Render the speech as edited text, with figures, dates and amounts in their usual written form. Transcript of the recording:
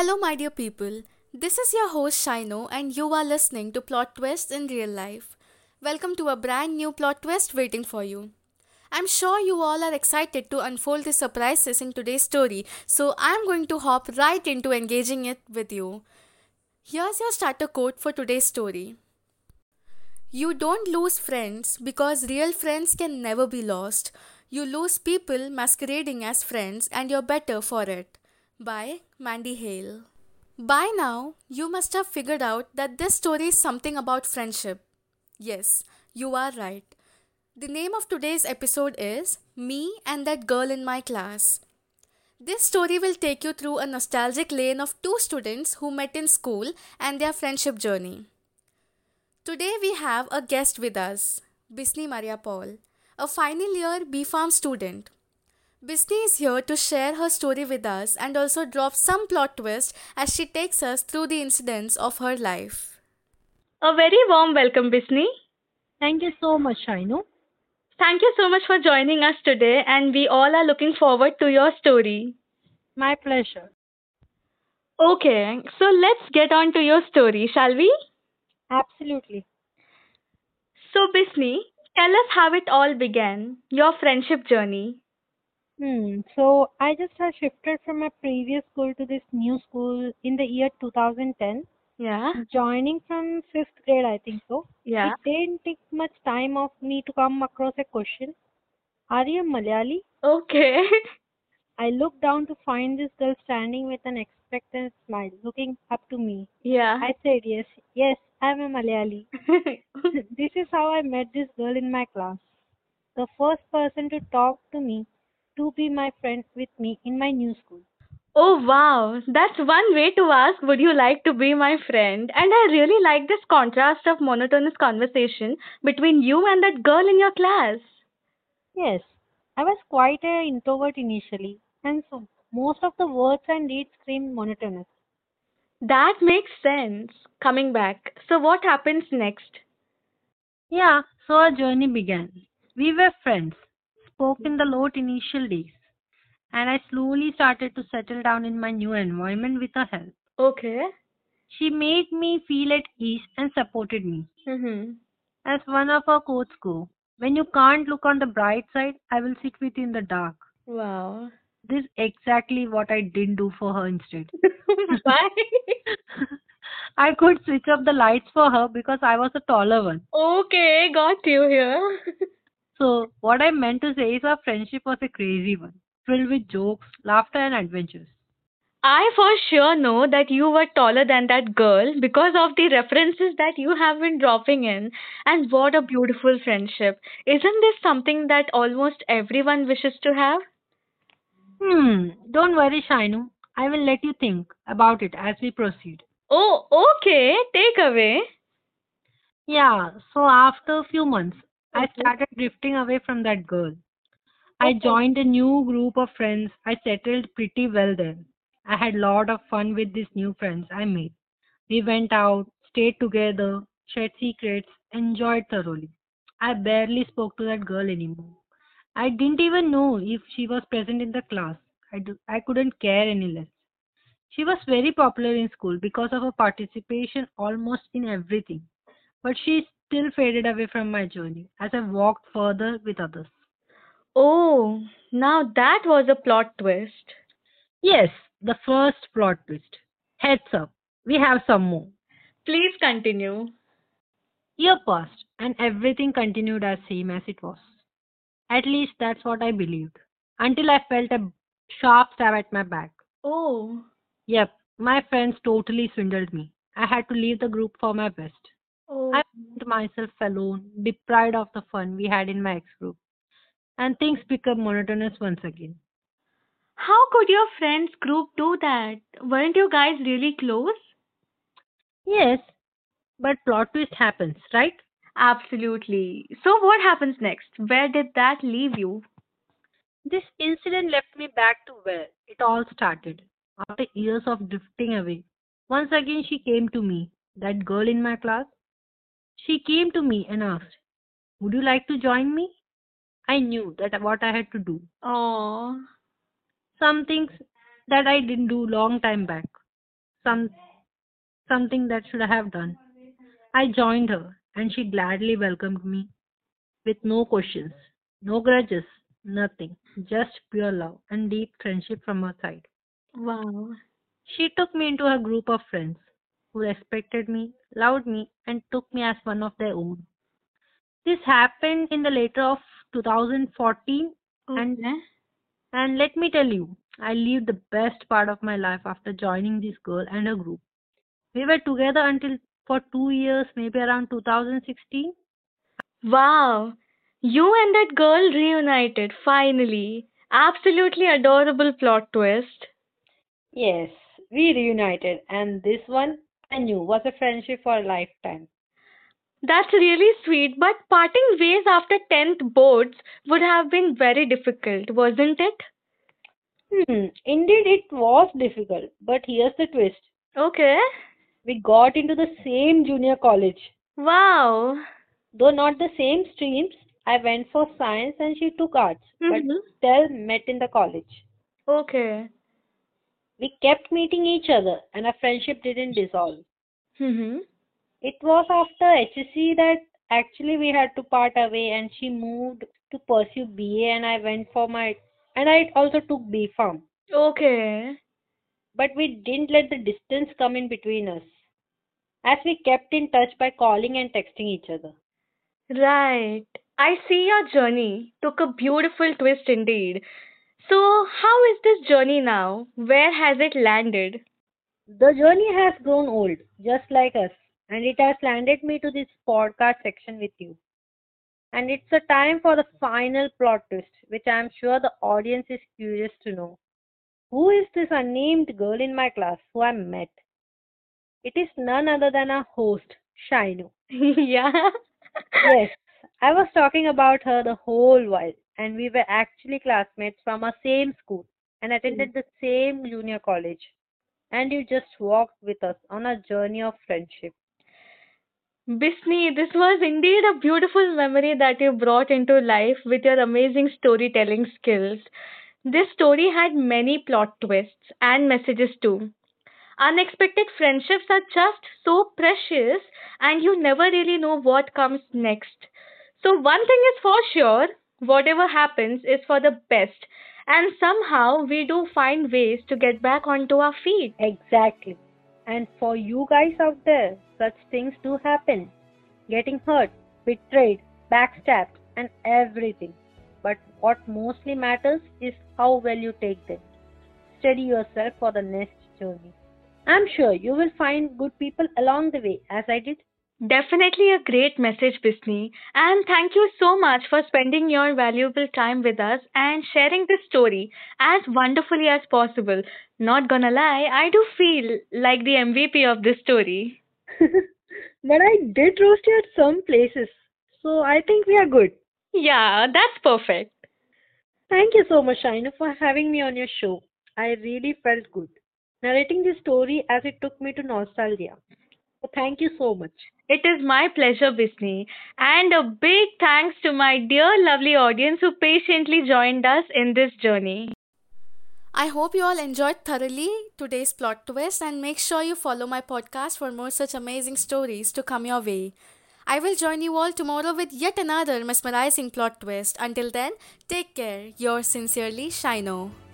Hello my dear people, this is your host Shaino and you are listening to Plot Twists in Real Life. Welcome to a brand new plot twist waiting for you. I'm sure you all are excited to unfold the surprises in today's story, so I'm going to hop right into engaging it with you. Here's your starter quote for today's story. You don't lose friends because real friends can never be lost. You lose people masquerading as friends and you're better for it. By Mandy Hale. By now, you must have figured out that this story is something about friendship. Yes, you are right. The name of today's episode is Me and That Girl in My Class. This story will take you through a nostalgic lane of two students who met in school and their friendship journey. Today we have a guest with us, Bisni Maria Paul, a final year B-Pharm student. Bisni is here to share her story with us and also drop some plot twist as she takes us through the incidents of her life. A very warm welcome, Bisni. Thank you so much, Shaino. Thank you so much for joining us today and we all are looking forward to your story. My pleasure. Okay, so let's get on to your story, shall we? Absolutely. So, Bisni, tell us how it all began, your friendship journey. So I just have shifted from my previous school to this new school in the year 2010. Yeah. Joining from 5th grade, I think so. Yeah. It didn't take much time of me to come across a question. Are you Malayali? Okay. I looked down to find this girl standing with an expectant smile, looking up to me. Yeah. I said, yes, I'm a Malayali. This is how I met this girl in my class. The first person to talk to me, to be my friend with me in my new school. Oh wow, that's one way to ask, would you like to be my friend? And I really like this contrast of monotonous conversation between you and that girl in your class. Yes, I was quite an introvert initially and so most of the words and deeds seemed monotonous. That makes sense. Coming back, so what happens next? Yeah, so our journey began. We were friends. Spoke in the lot initial days and I slowly started to settle down in my new environment with her help. Okay. She made me feel at ease and supported me. As one of her quotes go, when you can't look on the bright side, I will sit with you in the dark. Wow. This is exactly what I didn't do for her instead. Why? I could switch up the lights for her because I was a taller one. Okay, got you here. So, what I meant to say is our friendship was a crazy one, filled with jokes, laughter and adventures. I for sure know that you were taller than that girl because of the references that you have been dropping in. And what a beautiful friendship. Isn't this something that almost everyone wishes to have? Don't worry, Shainu. I will let you think about it as we proceed. Oh, okay. Take away. Yeah, so after a few months, I started drifting away from that girl. I joined a new group of friends. I settled pretty well there. I had a lot of fun with these new friends I made. We went out, stayed together, shared secrets, enjoyed thoroughly. I barely spoke to that girl anymore. I didn't even know if she was present in the class. I couldn't care any less. She was very popular in school because of her participation almost in everything. But she still faded away from my journey as I walked further with others. Oh, now that was a plot twist. Yes, the first plot twist. Heads up, we have some more. Please continue. Year passed and everything continued as same as it was. At least that's what I believed. Until I felt a sharp stab at my back. Oh. Yep, my friends totally swindled me. I had to leave the group for my best. Oh. I found myself alone, deprived of the fun we had in my ex-group. And things become monotonous once again. How could your friends group do that? Weren't you guys really close? Yes, but plot twist happens, right? Absolutely. So what happens next? Where did that leave you? This incident left me back to where it all started. After years of drifting away, once again she came to me, that girl in my class. She came to me and asked, would you like to join me? I knew that what I had to do. Some things that I didn't do long time back. something that should I have done? I joined her, and she gladly welcomed me with no questions, no grudges, nothing, just pure love and deep friendship from her side. Wow. She took me into her group of friends who respected me, loved me, and took me as one of their own. This happened in the later of 2014, okay. and let me tell you, I lived the best part of my life after joining this girl and her group. We were together until for 2 years, maybe around 2016. Wow, you and that girl reunited finally. Absolutely adorable plot twist. Yes, we reunited, and this one I knew was a friendship for a lifetime. That's really sweet, but parting ways after 10th boards would have been very difficult, wasn't it? Indeed, it was difficult, but here's the twist. Okay. We got into the same junior college. Wow. Though not the same streams, I went for science and she took arts, but still met in the college. Okay. We kept meeting each other and our friendship didn't dissolve. It was after HSC that actually we had to part away, and she moved to pursue BA and I went for my... And I also took B-Pharm. Okay. But we didn't let the distance come in between us, as we kept in touch by calling and texting each other. Right. I see your journey took a beautiful twist indeed. So, how is this journey now? Where has it landed? The journey has grown old, just like us. And it has landed me to this podcast section with you. And it's a time for the final plot twist, which I am sure the audience is curious to know. Who is this unnamed girl in my class who I met? It is none other than our host, Shaino. Yeah. Yes, I was talking about her the whole while, and we were actually classmates from our same school and attended the same junior college. And you just walked with us on a journey of friendship. Bisni, this was indeed a beautiful memory that you brought into life with your amazing storytelling skills. This story had many plot twists and messages too. Unexpected friendships are just so precious, and you never really know what comes next. So one thing is for sure, whatever happens is for the best, and somehow we do find ways to get back onto our feet. Exactly. And for you guys out there, such things do happen. Getting hurt, betrayed, backstabbed, and everything. But what mostly matters is how well you take them. Steady yourself for the next journey. I'm sure you will find good people along the way, as I did. Definitely a great message, Bisni. And thank you so much for spending your valuable time with us and sharing this story as wonderfully as possible. Not gonna lie, I do feel like the MVP of this story. But I did roast you at some places, so I think we are good. Yeah, that's perfect. Thank you so much, Shaino, for having me on your show. I really felt good narrating this story, as it took me to nostalgia. So thank you so much. It is my pleasure, Bisni. And a big thanks to my dear lovely audience who patiently joined us in this journey. I hope you all enjoyed thoroughly today's plot twist, and make sure you follow my podcast for more such amazing stories to come your way. I will join you all tomorrow with yet another mesmerizing plot twist. Until then, take care. Yours sincerely, Shaino.